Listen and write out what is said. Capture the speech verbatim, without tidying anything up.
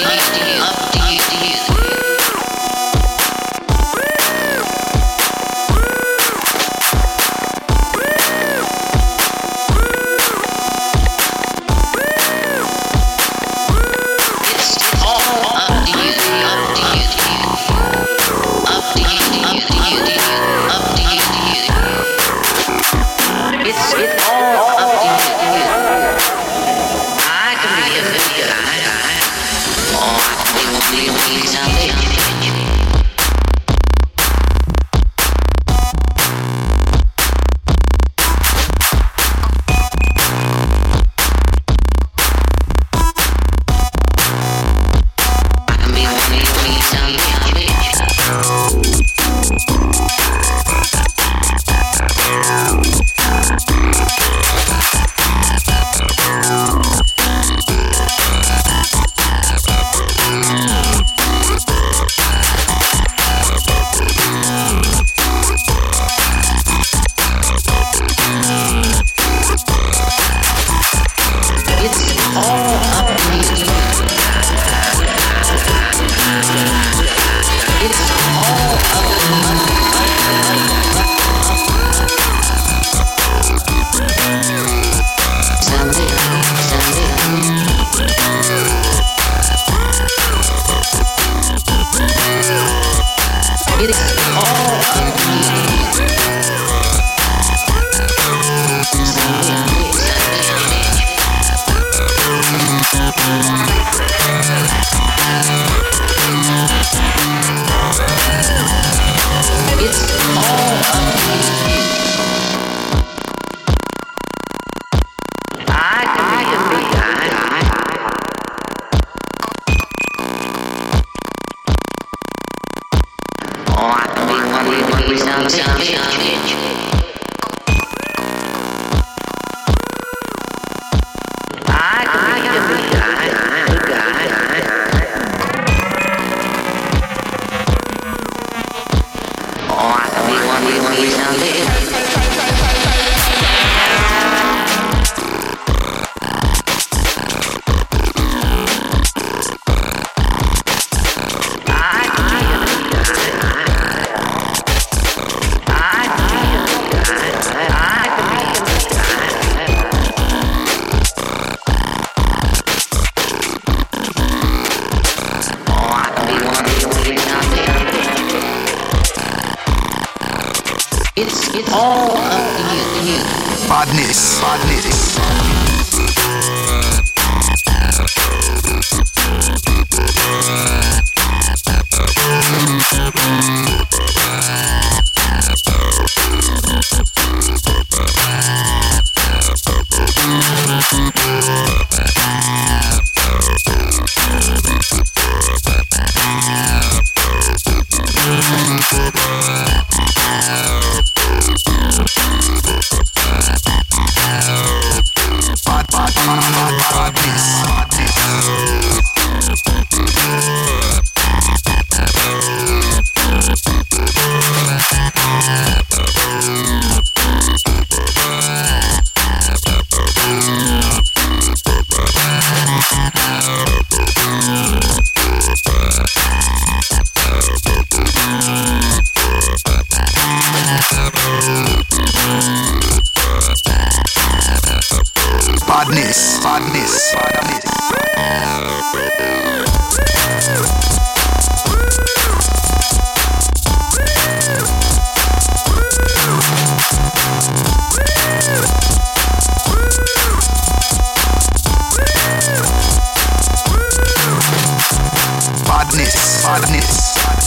Badness, badness.